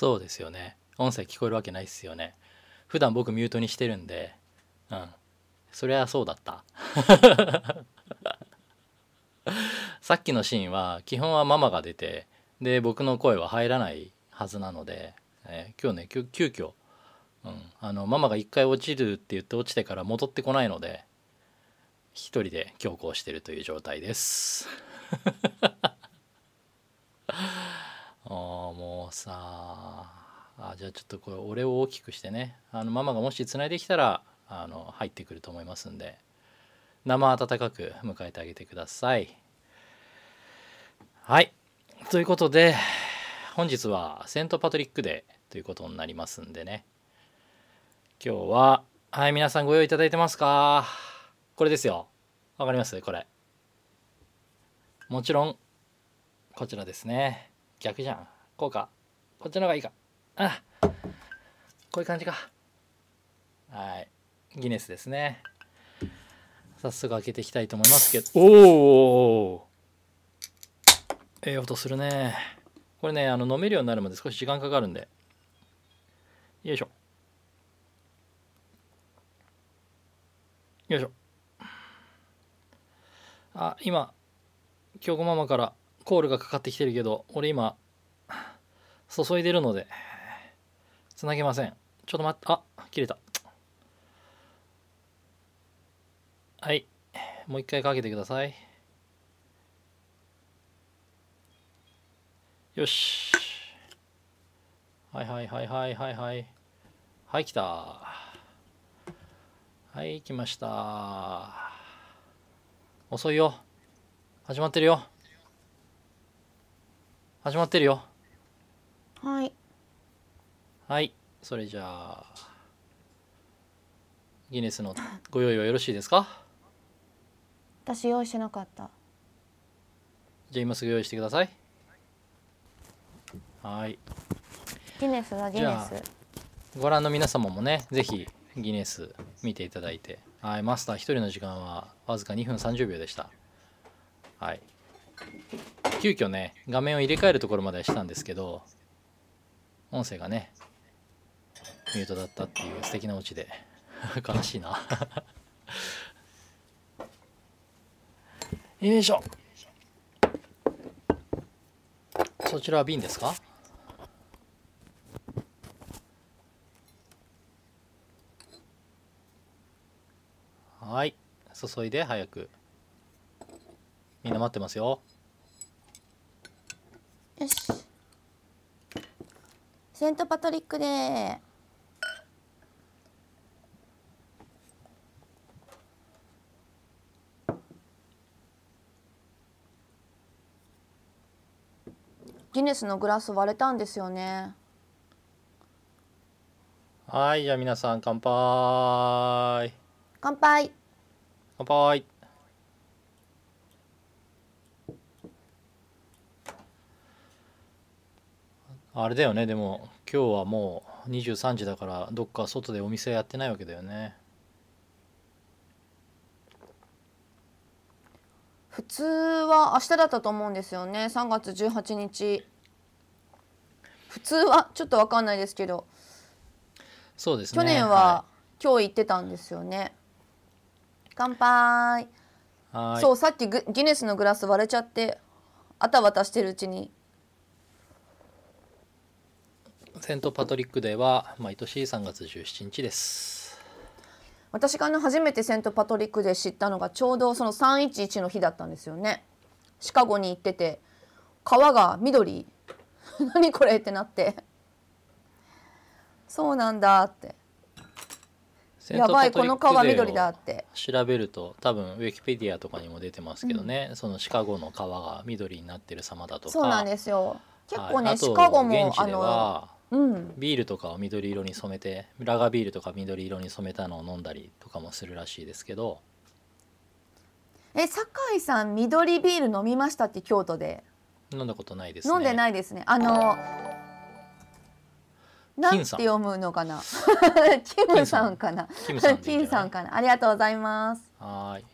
そうですよね。音声聞こえるわけないっすよね。普段僕ミュートにしてるんで、そりゃそうだった。さっきのシーンは基本はママが出て、で僕の声は入らないはずなので、今日ね急遽、ママが一回落ちるって言って落ちてから戻ってこないので、一人で強行してるという状態です。もうさあ、じゃあちょっとこれ俺を大きくしてね、ママがもしつないできたら入ってくると思いますんで、生温かく迎えてあげてください。はい、ということで本日はセントパトリックデーということになりますんでね、今日は皆さんご用意いただいてますか？これですよ。わかります？これもちろんこちらですね。逆じゃん。こうか。こっちの方がいいか。あ、こういう感じか。はい、ギネスですね。早速開けていきたいと思いますけど、ええ音するね。これね、飲めるようになるまで少し時間かかるんで、よいしょよいしょ。あ、今京子ママからコールがかかってきてるけど、俺今注いでるのでつなげません。ちょっと待って。あ、切れた。はい、もう一回かけてください。よし。はい。はい、来た。はい、来ました。遅いよ。始まってるよ。はい、それじゃあ、ギネスのご用意はよろしいですか？私用意しなかった。じゃあ今すぐ用意してください。はい、ギネスだギネス。ご覧の皆様もね、ぜひギネス見ていただいて。はい、マスター一人の時間はわずか2分30秒でした。はい、急遽ね、画面を入れ替えるところまでしたんですけど、音声がねミュートだったっていう素敵なオチで悲しいな。よいしょ。そちらは瓶ですか？はい、注いで。早く、みんな待ってますよ。よし、セントパトリックデー。ギネスのグラス割れたんですよね。はい、じゃあ皆さん乾杯。乾杯。乾杯。あれだよね、でも今日はもう23時だから、どっか外でお店やってないわけだよね。普通は明日だったと思うんですよね。3月18日。普通はちょっと分かんないですけど、そうですね、去年は今日行ってたんですよね。はい、乾杯。はい、そう、さっきギネスのグラス割れちゃって、あたわたしてるうちに。セントパトリックデーは毎年3月17日です。私が初めてセントパトリックデー知ったのが、ちょうどその311の日だったんですよね。シカゴに行ってて、川が緑何これってなって、そうなんだって、やばいこの川緑だって。調べると多分ウィキペディアとかにも出てますけどね、そのシカゴの川が緑になってる様だとか。そうなんですよ。結構ね、はい、シカゴも現地ではビールとかを緑色に染めて、ラガビールとか緑色に染めたのを飲んだりとかもするらしいですけど。酒井さん、緑ビール飲みましたって？京都で飲んだことないですね。飲んでないですね。なんて読むのかな。キムさんかな。金さんかな。ありがとうございます。はい、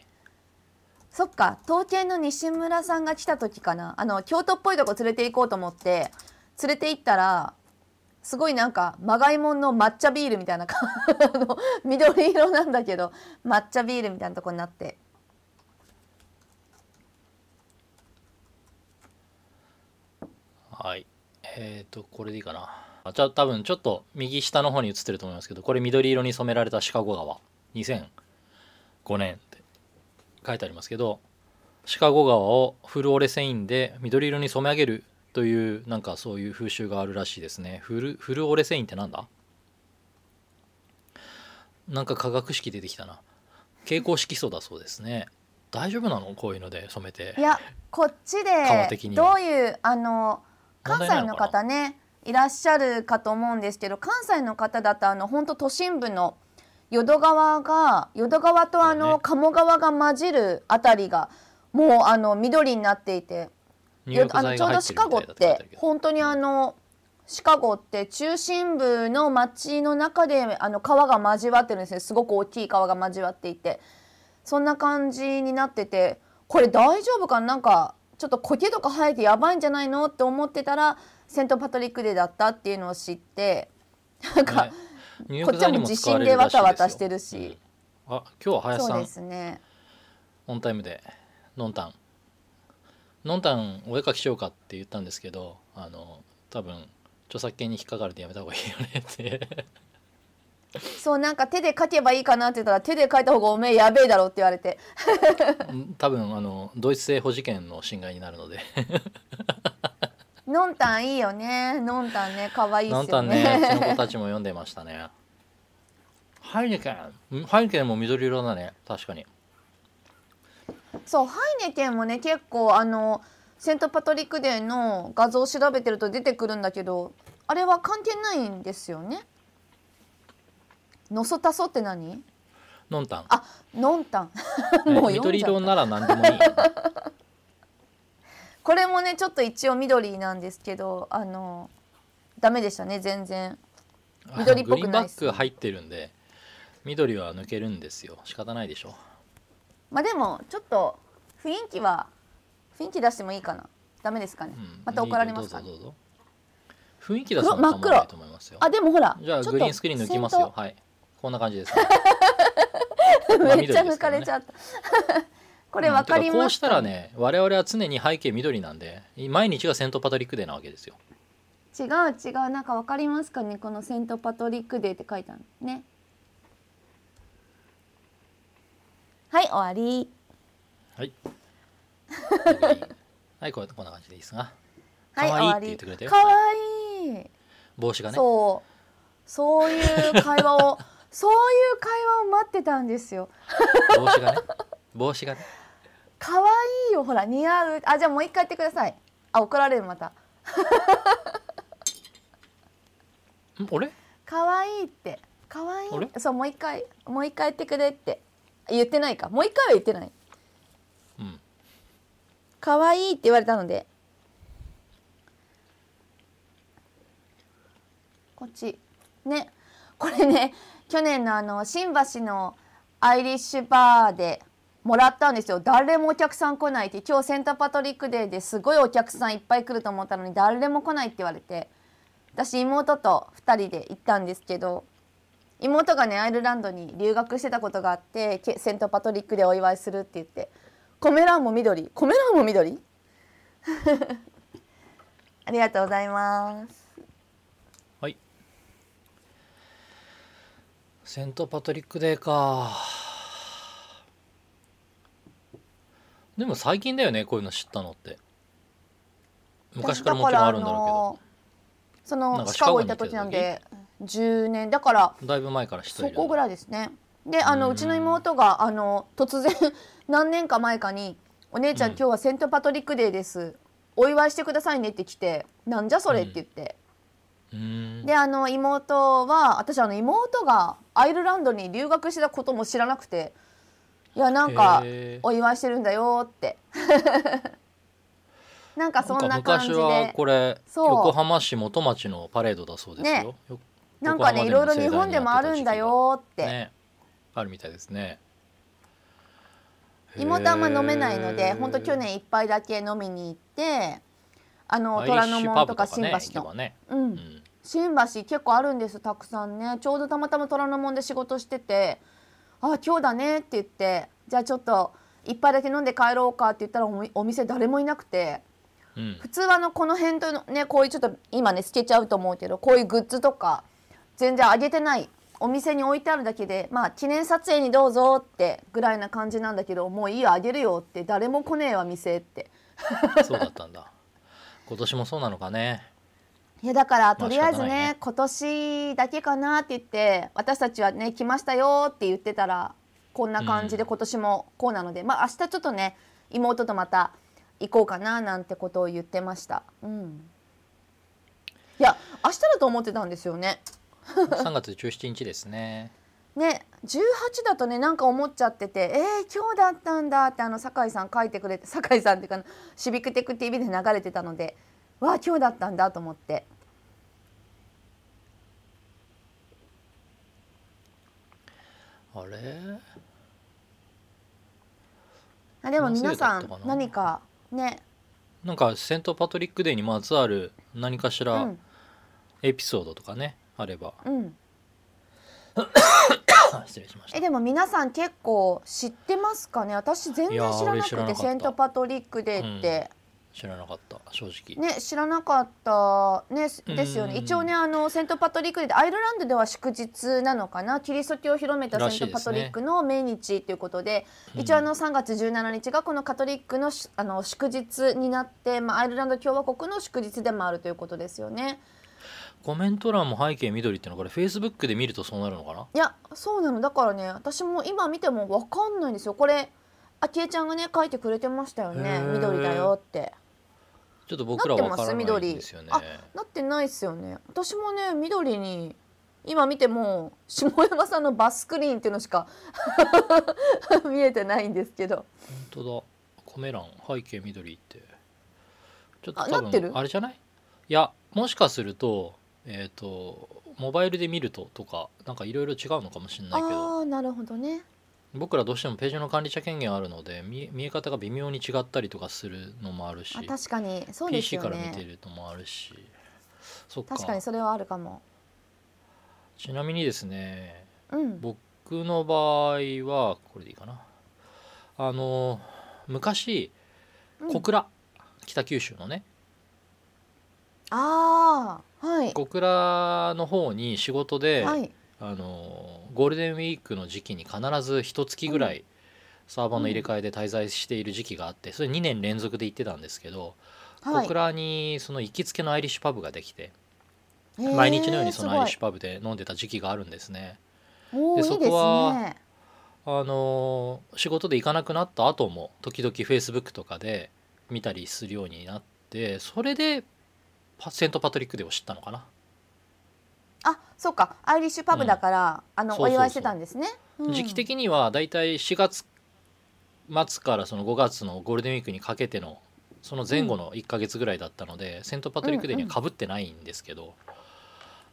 そっか、東京の西村さんが来た時かな、京都っぽいとこ連れて行こうと思って連れて行ったら、すごいなんかまがいもんの抹茶ビールみたいな緑色なんだけど抹茶ビールみたいなとこになって、はい、これでいいかな。じゃあ多分ちょっと右下の方に映ってると思いますけど、これ緑色に染められたシカゴ川2005年って書いてありますけど、シカゴ川をフルオレセインで緑色に染め上げるというなんかそういう風習があるらしいですね。フルオレセインってなんだ？なんか化学式出てきたな。蛍光色素だそうですね。大丈夫なの？こういうので染めて。いや、こっちでどういう関西の方ねいらっしゃるかと思うんですけど、関西の方だと本当都心部の淀川と鴨川が混じるあたりがもう緑になっていて。ちょうどシカゴって本当にシカゴって中心部の街の中で川が交わってるんですね。すごく大きい川が交わっていて、そんな感じになってて、これ大丈夫かな、なんかちょっと苔とか生えてやばいんじゃないのって思ってたらセントパトリックデーだったっていうのを知って、なんか、ね、こっちはもう地震でわたわたしてるし、うん、あ、今日は林さんそうです、ね、オンタイムでノンタンお絵描きしようかって言ったんですけど、多分著作権に引っかかるとやめた方がいいよねってそうなんか手で描けばいいかなって言ったら、手で描いた方がおめえやべえだろって言われて多分ドイツ製保持権の侵害になるのでノンタンいいよね、ノンタンね、かわいいっすよね、ノンタンね。うちの子たちも読んでましたねハイネケンも緑色だね、確かに。そうハイネケンもね結構セントパトリックデーの画像を調べてると出てくるんだけど、あれは関係ないんですよね。のそたそって何？ノンタン。あ、ノンタンもう緑色なら何でもいいこれもねちょっと一応緑なんですけどダメでしたね、全然緑っぽくないです。グリーンバック入ってるんで緑は抜けるんですよ、仕方ないでしょ。まあ、でもちょっと雰囲気出してもいいかな、ダメですかね、うん、また怒られますか、ね、どうぞ雰囲気出すのは構わないと思いますよ。あ、でもほらじゃあグリーンスクリーン抜きますよ、はい、こんな感じです、ね、めっちゃ抜かれちゃったこれ分かります、ね、うん、こうしたらね我々は常に背景緑なんで毎日がセントパトリックデーなわけですよ。違うなんか分かりますかね、このセントパトリックデーって書いてあるね。はい、終わり。はい。はい、こんな感じでいいですが。はい、終わり。可愛い。帽子がね。そういう会話を待ってたんですよ。帽子がね。可愛いよ、ほら似合う。あ、じゃあもう一回やってください。あ、怒られるまた。俺？可愛いって。可愛い。そうもう一回やってくれって。言ってないか、もう一回は言ってない、うん、かわいいって言われたのでこっちね。これね去年の新橋のアイリッシュバーでもらったんですよ。誰もお客さん来ないって、今日セントパトリックデーですごいお客さんいっぱい来ると思ったのに誰も来ないって言われて、私妹と2人で行ったんですけど、妹がねアイルランドに留学してたことがあって、セントパトリックでお祝いするって言って、コメランも緑ありがとうございます。はい、セントパトリックデーか。でも最近だよねこういうの知ったのって。昔からもちろんあるんだろうけど、そのシカゴ行った時なんで10年、だからだいぶ前から知ってる、そこぐらいですね。でうちの妹が突然何年か前かにお姉ちゃん、うん、今日はセントパトリックデーですお祝いしてくださいねって来て、なんじゃそれって言って、うん、で妹は、私妹がアイルランドに留学してたことも知らなくて、いやなんかお祝いしてるんだよってなんかそんな感じで、昔はこれ横浜市元町のパレードだそうですよ、ね、なんかねいろいろ日本でもあるんだよって、ね、あるみたいですね。妹あんま飲めないので本当去年一杯だけ飲みに行って、虎ノ門とか新橋の、ね、うん、新橋結構あるんです、たくさんね。ちょうどたまたま虎ノ門で仕事してて、あ今日だねって言って、じゃあちょっと一杯だけ飲んで帰ろうかって言ったらお店誰もいなくて、うん、普通はこの辺とね、こういうちょっと今ね透けちゃうと思うけど、こういうグッズとか全然あげてない、お店に置いてあるだけで、まあ記念撮影にどうぞってぐらいな感じなんだけど、もういいよあげるよって、誰も来ねえわ店ってそうだったんだ、今年もそうなのかね。いやだからとりあえず ね、今年だけかなって言って、私たちはね来ましたよって言ってたらこんな感じで、今年もこうなので、まあ明日ちょっとね妹とまた行こうかななんてことを言ってました、うん、いや明日だと思ってたんですよね3月17日ですね。ね、18だとねなんか思っちゃってて、今日だったんだって、酒井さん書いてくれて、酒井さんっていうかシビックテック TV で流れてたので、わあ今日だったんだと思って。あれあでも皆さん何かね、なんかセントパトリックデーにまつわる何かしらエピソードとかね、あれば、うん、失礼しました。でも皆さん結構知ってますかね。私全然知らなくて、セントパトリックデーって、うん、知らなかった正直ね、知らなかったねですよね。一応ねセントパトリックデーってアイルランドでは祝日なのかな、キリスト教を広めたセントパトリックの命日ということで、ね、一応3月17日がこのカトリックの、祝日になって、まあ、アイルランド共和国の祝日でもあるということですよね。コメント欄も背景緑ってのこれ Facebook で見るとそうなるのかな。いやそうなのだからね、私も今見ても分かんないんですよ。これあきえちゃんがね書いてくれてましたよね、緑だよって。ちょっと僕らは分からないんですよね。あなってないですよね。私もね緑に今見ても下山さんのバスクリーンっていうのしか見えてないんですけど。本当だ、コメ欄背景緑ってちょっと多分あれじゃない。いやもしかするとモバイルで見るととかなんかいろいろ違うのかもしれないけど、あなるほど、ね、僕らどうしてもページの管理者権限あるので 見え方が微妙に違ったりとかするのもあるし、あ確かにそうですよね、 PC から見てるのもあるし、そっか確かにそれはあるかも。ちなみにですね、うん、僕の場合はこれでいいかな、昔小倉、うん、北九州のねあはい、小倉の方に仕事で、はい、ゴールデンウィークの時期に必ず1月ぐらいサーバーの入れ替えで滞在している時期があって、それ2年連続で行ってたんですけど、はい、小倉にその行きつけのアイリッシュパブができて、毎日のようにそのアイリッシュパブで飲んでた時期があるんですね。でそこはいいですね。仕事で行かなくなった後も時々 Facebook とかで見たりするようになって、それでセントパトリックデーを知ったのかな。あ、そうかアイリッシュパブだから、うん、そうそうそうお祝いしてたんですね、うん、時期的にはだいたい4月末からその5月のゴールデンウィークにかけてのその前後の1ヶ月ぐらいだったので、うん、セントパトリックデーには被ってないんですけど、うんうん、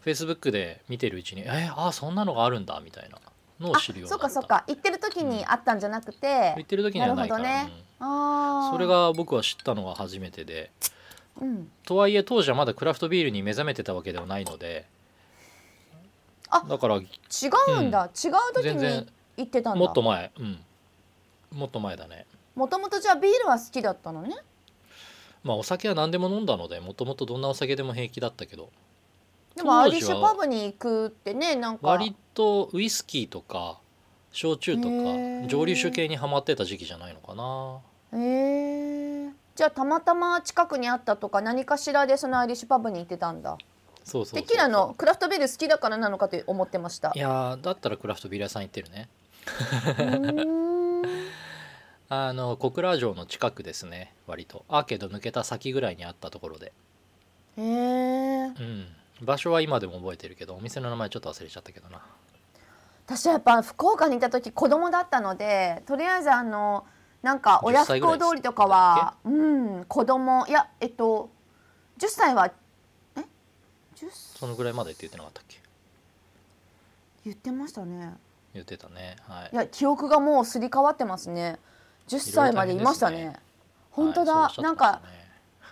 Facebook で見てるうちにあそんなのがあるんだみたいなのを知るようになった。あ、そうかそうか、行ってる時にあったんじゃなくて、行ってる時にはないから、なるほどね、うん、あそれが僕は知ったのが初めてで、うん、とはいえ当時はまだクラフトビールに目覚めてたわけではないので、あだから違うんだ、うん、違う時に行ってたんだ。もっと前、うん、もっと前だね。もともとじゃあビールは好きだったのね。まあお酒は何でも飲んだので、もともとどんなお酒でも平気だったけど、でもアイリッシュパブに行くってね、なんか割とウイスキーとか焼酎とか蒸留酒系にハマってた時期じゃないのかな。へえ。じゃあたまたま近くにあったとか何かしらでそのアイリッシュパブに行ってたんだ。そうそうそうそう。テキラのクラフトビール好きだからなのかと思ってました。いやだったらクラフトビール屋さん行ってるね小倉城の近くですね、割とアーケード抜けた先ぐらいにあったところで。へえ、うん。場所は今でも覚えてるけどお店の名前ちょっと忘れちゃったけどな。私はやっぱ福岡にいた時子供だったので、とりあえずなんか親不孝通りとかは、うん、子供いや10歳は10そのぐらいまでって言ってなかったっけ。言ってましたね。言ってたね、はい、いや記憶がもうすり替わってますね。10歳までいましたね。本当だ、なんか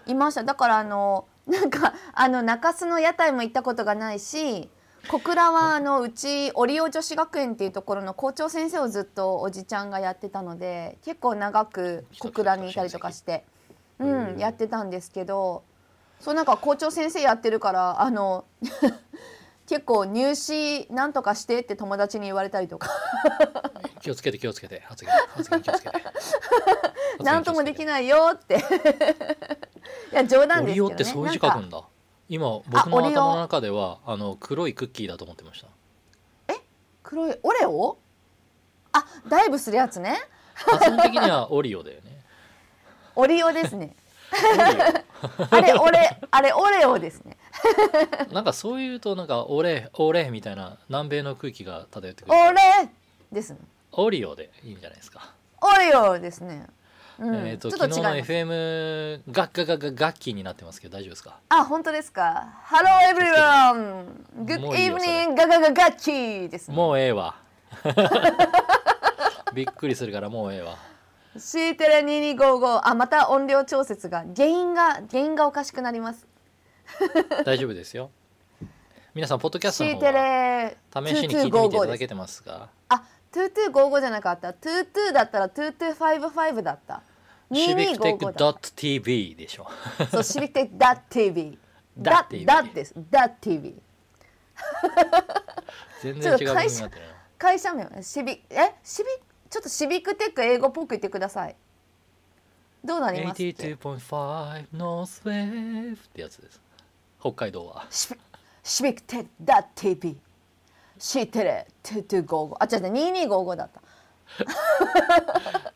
いました。だからなんか中洲の屋台も行ったことがないし、小倉はうちオリオ女子学園っていうところの校長先生をずっとおじちゃんがやってたので結構長く小倉にいたりとかして、うん、やってたんですけど、そうなんか校長先生やってるから結構入試なんとかしてって友達に言われたりとか気をつけて気をつけて発言気をつけてなんともできないよっていや冗談ですけどね。オリオってそういう字書くんだ。今僕の頭の中では黒いクッキーだと思ってました。黒いオレオ？ダイブするやつね。発音的にはオリオだよね。オリオですね。あれオレオですね。なんかそういうとなんかオレみたいな南米の空気が漂ってくる。オレですね。オリオでいいんじゃないですか。オレオですね。うん、昨日の FM 楽器になってますけど大丈夫ですか？本当ですか？ Hello everyone! Good evening! 楽器ですね。もうええわびっくりするからもうええわ。C テレ2255、また音量調節が原因がおかしくなります大丈夫ですよ。皆さんポッドキャストの方は試しに聞いてみていただけてますか？2255じゃなかった。22だったら2255だった。シビックテック .tv でしょ。そうシビックテック .tv だです。.tv 全然違う文になってるな。会社名はちょっとシビックテック英語っぽく言ってください。どうなります？ 82.5 ノースウェーブってやつです。北海道はシビックテック .tv C テレ2255違う2255だった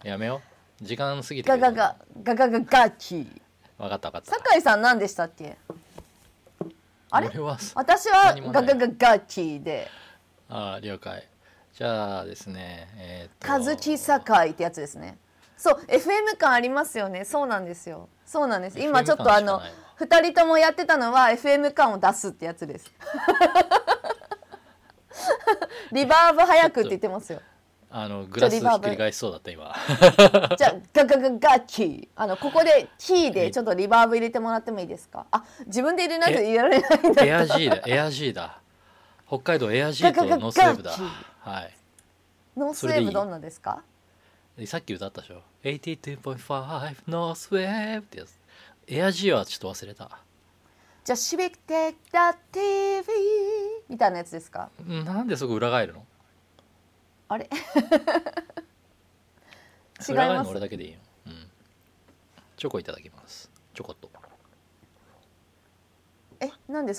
やめよう時間過ぎてる。ガキ分かった。酒井さん何でしたっけ？私はガキで。了解。じゃあですね、和樹酒井ってやつですね。そう FM 感ありますよね。そうなんです。今ちょっと2人ともやってたのは FM 感を出すってやつですリバーブ早くって言ってますよ。グラスひっくり返しそうだった今じゃあガキーここでキーでちょっとリバーブ入れてもらってもいいですか？自分で入れないと入れられないんだ。エアジーだ。北海道エアジーとノースウェーブだ。はい。ノースウェーブどんなですか？さっき歌ったでしょ。82.5 ノースウェーブってやつ。エアジーはちょっと忘れた。じゃあシビックテック .tv みたいなやつですか？なんでそこ裏返るの？あれ違います。裏返るの俺だけでいいよ。チョコいただきます。チョコっと。なんで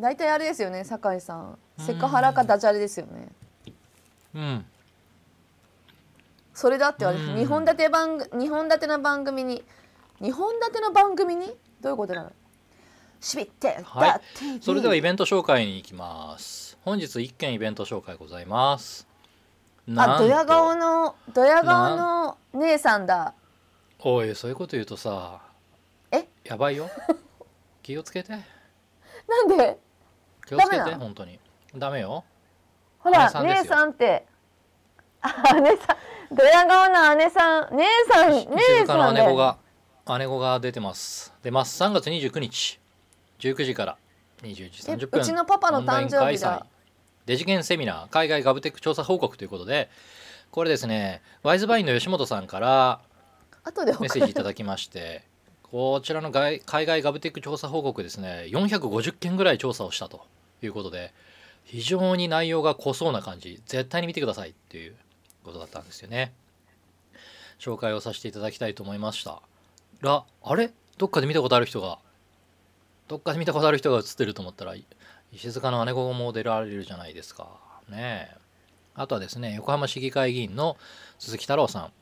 大体あれですよね、酒井さん。セクハラかダジャレですよね。それだってあれです。2本立ての番組にどういうことなの？はい、それではイベント紹介に行きます。本日1件イベント紹介ございます。ドヤ顔の姉さんだ。おいそういうこと言うとさやばいよ気をつけてなんで気をつけて本当にダメよ。ほら姉さんって姉さんドヤ顔の姉さんだよ。姉子が出ます。3月29日19時から20時30分うちのパパの誕生日だ。デジケンセミナー海外ガブテック調査報告ということで、これですねワイズバインの吉本さんからメッセージいただきまして、こちらの海外ガブテック調査報告ですね450件ぐらい調査をしたということで、非常に内容が濃そうな感じ、絶対に見てくださいっていうことだったんですよね。紹介をさせていただきたいと思いましたら、あれどっかで見たことある人が映ってると思ったら、石塚の姉子も出られるじゃないですかね。あとはですね横浜市議会議員の鈴木太郎さん、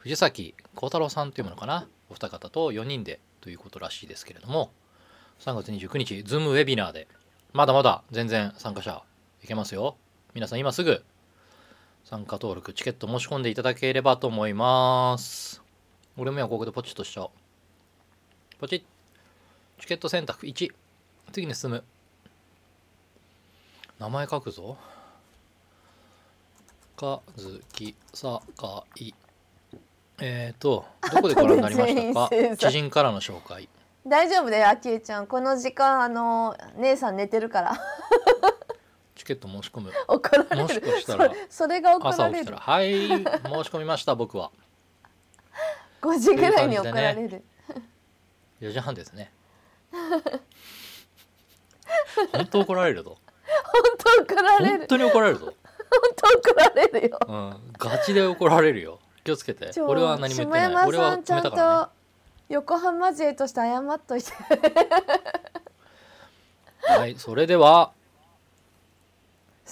藤崎幸太郎さんというものかな、お二方と4人でということらしいですけれども、3月29日ズームウェビナーでまだまだ全然参加者いけますよ。皆さん今すぐ参加登録チケット申し込んでいただければと思います。俺も今ここでポチッとしちゃおう。ポチッ。チケット選択1、次に進む。名前書くぞ。かずきさかい。どこでご覧になりましたか？知人からの紹介。大丈夫だよ、あきえちゃん。この時間姉さん寝てるから。チケット申し込む。怒られる。もしかしたらそれが怒られる。朝起きたらはい申し込みました僕は。5時ぐらいに怒られる。4時半ですね。本当怒られるぞ。本当怒られる。本当に怒られるぞ。本当怒られるよ。うん、ガチで怒られるよ。気をつけて。俺は何も言ってない。俺は決めたからね。横浜勢として謝っといてはいそれでは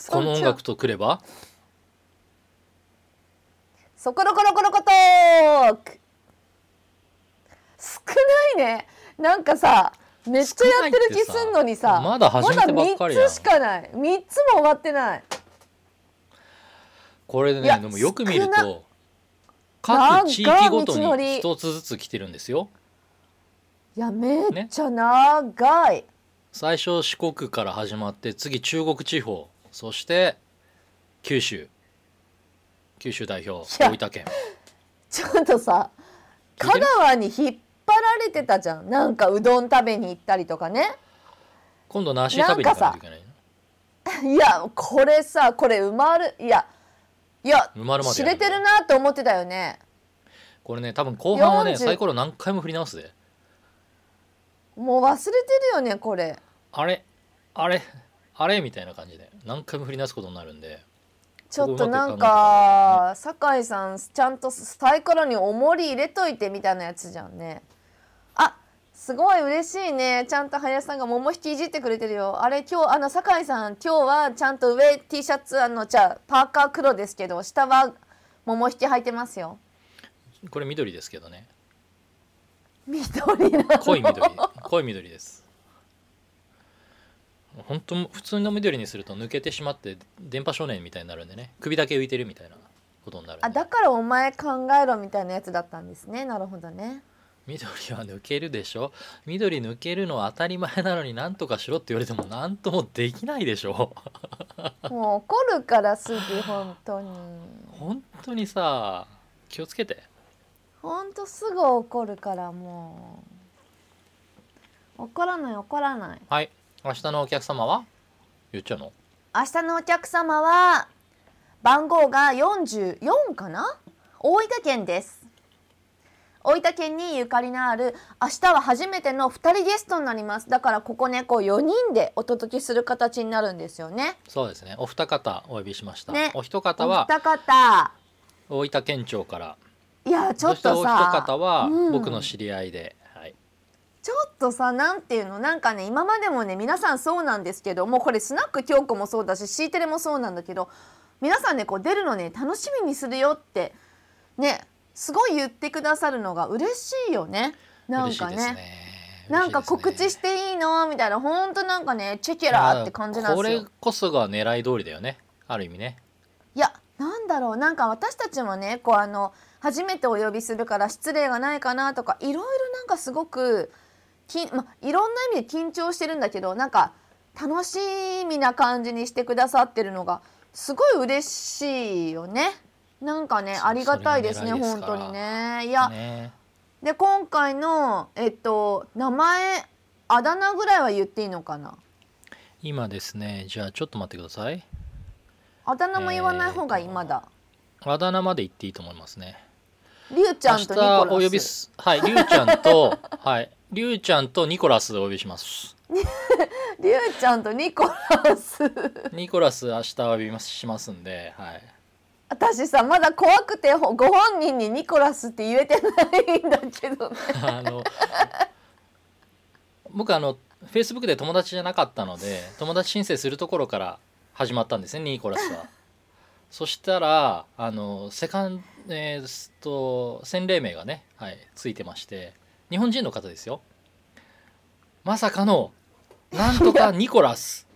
この音楽とくればそころころころこトーク少ないね。なんかさめっちゃやってる気すんのにさまだ始めてばっかりやん。まだ3つしかない。3つも終わってない。これねでもよく見ると各地域ごとに一つずつ来てるんですよ。いやめっちゃ長い、ね、最初四国から始まって次中国地方そして九州代表大分県。ちょっとさ香川に引っ張られてたじゃん。なんかうどん食べに行ったりとかね。今度梨食べに行かなきゃいけないの。いやこれさこれ埋まる。いや知れてるなって思ってたよね。これね多分後半はねサイコロ何回も振り直すで。もう忘れてるよねこれ。あれみたいな感じで何回も振り直すことになるんでちょっとなんか酒井さんちゃんとサイコロに重り入れといてみたいなやつじゃんね。あすごい嬉しいね。ちゃんと林さんが桃引きいじってくれてるよ。あれ今日酒井さん今日はちゃんと上 T シャツじゃあパーカー黒ですけど下は桃引き履いてますよ。これ緑ですけどね。緑なの。濃い緑です。本当普通の緑にすると抜けてしまって電波少年みたいになるんでね。首だけ浮いてるみたいなことになるんで。あだからお前考えろみたいなやつだったんですね。なるほどね。緑は抜けるでしょ。緑抜けるのは当たり前なのに何とかしろって言われても何ともできないでしょもう怒るからすぐ本当にさ気をつけて。本当すぐ怒るからもう怒らない。はい。明日のお客様は言っちゃうの。明日のお客様は番号が44かな。大分県です。大分県にゆかりのある明日は初めての2人ゲストになります。だからここねこう4人でお届けする形になるんですよね。そうですね。お二方お呼びしました、ね、お一方は大分県庁から。いやちょっとさお一方は僕の知り合いで、うんはい、ちょっとさなんていうのなんかね今までもね皆さんそうなんですけどもうこれスナック京子もそうだしシーテレもそうなんだけど皆さんねこう出るのね楽しみにするよってねすごい言ってくださるのが嬉しいよね。なんか ねなんか告知していいのみたいなほんとなんかねチェケラって感じなんですよ。これこそが狙い通りだよねある意味ね。いやなんだろうなんか私たちもねこう初めてお呼びするから失礼がないかなとかいろいろなんかすごくいろんな意味で緊張してるんだけどなんか楽しみな感じにしてくださってるのがすごい嬉しいよね。なんかねありがたいですね本当にね。いやねで今回の名前あだ名ぐらいは言っていいのかな。今ですねじゃあちょっと待ってください。あだ名も言わない方がいい。まだあだ名まで言っていいと思いますね。りゅうちゃんとニコラス明日お呼びすはいりゅうちゃんとはいりゅうちゃんとニコラスお呼びしますりゅうちゃんとニコラス明日お呼びしますんではい。私さまだ怖くてご本人にニコラスって言えてないんだけどね僕Facebook で友達じゃなかったので友達申請するところから始まったんですねニコラスはそしたら洗礼名がね、はい、ついてまして日本人の方ですよ。まさかのなんとかニコラス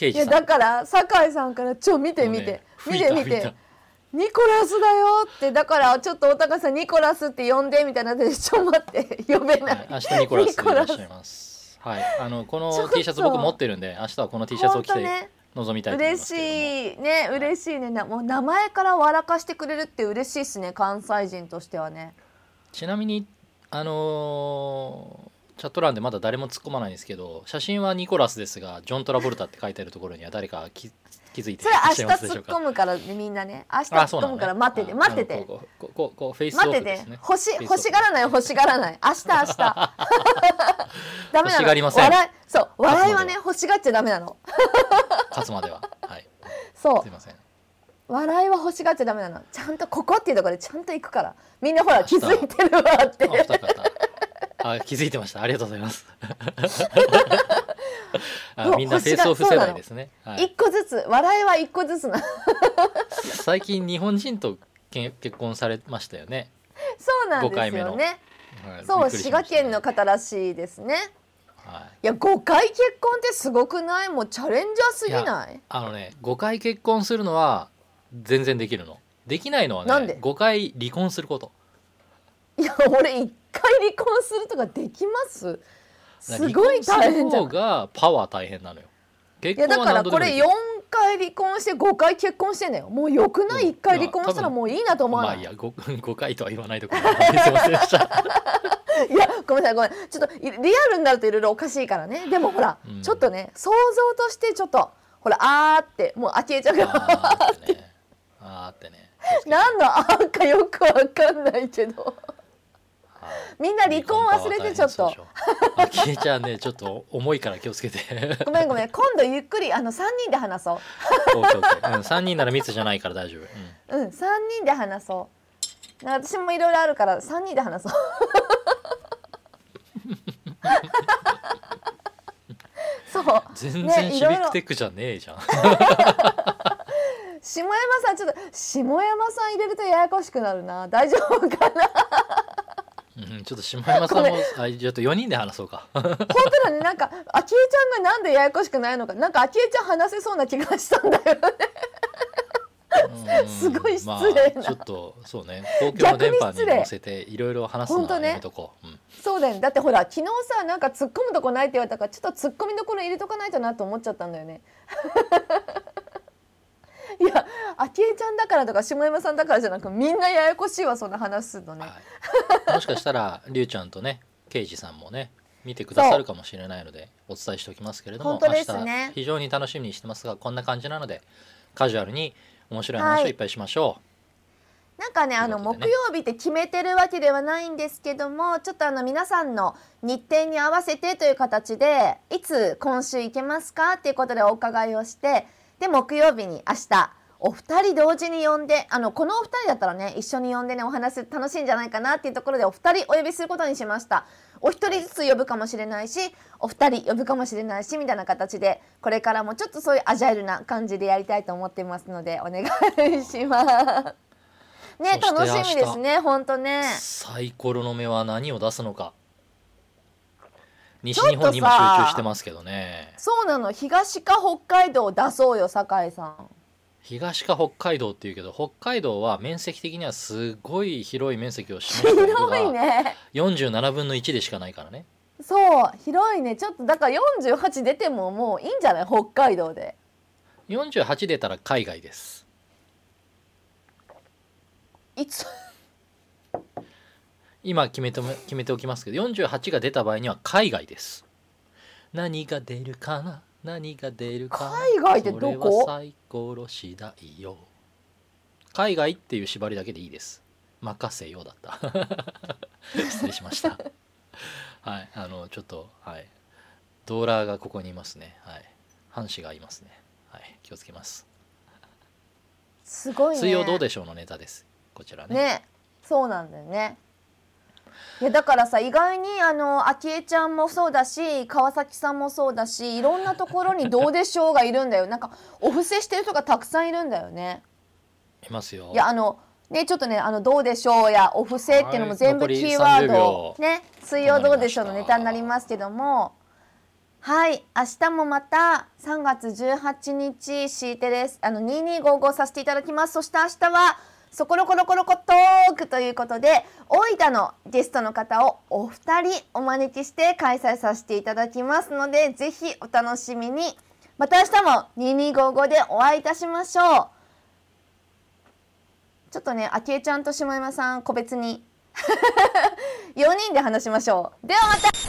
いやだから酒井さんから見てニコラスだよってだからちょっとお高さんニコラスって呼んでみたいなでちょっと待って呼べない。明日ニコラスでいらっしゃいますはいこの T シャツ僕持ってるんで明日はこの T シャツを着て臨みたいと思いますけども、嬉しいね嬉しいね。もう名前から笑かしてくれるって嬉しいですね関西人としてはね。ちなみにチャット欄でまだ誰も突っ込まないんですけど、写真はニコラスですがジョン・トラボルタって書いてあるところには誰か気づいていらっしゃいますでしょうか。それ明日突っ込むからね、みんなね明日突っ込むから待ってて、待ってて、こうフェイスオフですね。待ってて、欲しがらない、欲しがらない、明日ダメなの、欲しがりません。そう笑いはね欲しがっちゃダメなの勝つまでは、はい、そうすいません、笑いは欲しがっちゃダメなの、ちゃんとここっていうところでちゃんと行くから、みんなほら気づいてるわってあ、気づいてました、ありがとうございますみんなフェイスオフ世代ですね、はい、1個ずつ笑いは1個ずつな最近日本人と結婚されましたよね。そうなんですよね、はい、そう滋賀県の方らしいですね、はい、いや5回結婚ってすごくない？もうチャレンジャーすぎない？あのね、5回結婚するのは全然できるの。できないのはね、なんで5回離婚すること。いや俺1回離婚するとかできます？すごい大変じゃん。離婚する方がパワー大変なのよ。結婚は何度でもできる。いやだからこれ4回離婚して5回結婚してんだよ。もうよくない？1回離婚したらもういいなと思わない？まあいや 5回とは言わないところですいませんでしたいやごめんなさい、ごめん、ちょっとリアルになるといろいろおかしいからね。でもほら、うん、ちょっとね想像としてちょっとほらあーってもうあきえちゃうからあーってね何のあーかよくわかんないけどみんな離婚忘れてちょっとあきえちゃんねちょっと重いから気をつけてごめんごめん、今度ゆっくり3人で話そう3人なら密じゃないから大丈夫。うん、3人で話そう。私もいろいろあるから3人で話そうそう全然シビックテックじゃねえじゃん下山さん、ちょっと下山さん入れるとややこしくなるな、大丈夫かなうん、ちょっと下山さんもちょっと4人で話そうか本当だね、なんかあきえちゃんがなんでややこしくないのか、なんかあきえちゃん話せそうな気がしたんだよねすごい失礼な、まあ、ちょっとそうね、公共の電波に乗せていろいろ話すのはやめとこう、ね、うん、そうだよね。だってほら昨日さ、なんか突っ込むとこないって言われたからちょっと突っ込みどころ入れとかないとなと思っちゃったんだよねいやあきえちゃんだからとか下山さんだからじゃなくみんなややこしいわ、そんな話するとね、はい、もしかしたらりゅうちゃんとね刑事さんもね見てくださるかもしれないのでお伝えしておきますけれども、本当です、ね、明日非常に楽しみにしてますがこんな感じなのでカジュアルに面白い話をいっぱいしましょう、はい、なんかね、木曜日って決めてるわけではないんですけども、ちょっと皆さんの日程に合わせてという形でいつ今週行けますかっていうことでお伺いをして、で木曜日に明日お二人同時に呼んで、このお二人だったらね一緒に呼んでねお話楽しいんじゃないかなっていうところでお二人お呼びすることにしました。お一人ずつ呼ぶかもしれないしお二人呼ぶかもしれないしみたいな形で、これからもちょっとそういうアジャイルな感じでやりたいと思っていますのでお願いしますね、楽しみですね本当ね。サイコロの目は何を出すのか、西日本にも集中してますけどね。そうなの、東か北海道を出そうよ酒井さん。東か北海道っていうけど北海道は面積的にはすごい広い面積を占めているが、広いね、47分の1でしかないからね。そう広いね、ちょっとだから48出てももういいんじゃない、北海道で48出たら海外です。いつ今決めておきますけど48が出た場合には海外です。何が出るかな、何が出るかな、海外ってどこ？それはサイコロ次第よ。海外っていう縛りだけでいいです。任せよだった失礼しましたはい、ちょっと、はい、ドーラーがここにいますね、はい、半紙がいますね、はい、気をつけます。すごいね、水曜どうでしょうのネタですこちら ね。そうなんだよね。いやだからさ、意外にあきえちゃんもそうだし川崎さんもそうだしいろんなところにどうでしょうがいるんだよなんかお布施してる人がたくさんいるんだよね。いますよ。いやね、ちょっとねどうでしょうやお布施っていうのも全部キーワードね、水曜どうでしょうのネタになりますけども、はい、明日もまた3月18日 C テレ2255させていただきます。そして明日はそころころころこトークということで大分のゲストの方をお二人お招きして開催させていただきますのでぜひお楽しみに。また明日も2255でお会いいたしましょう。ちょっとねあきえちゃんと下山さん個別に4人で話しましょう。ではまた。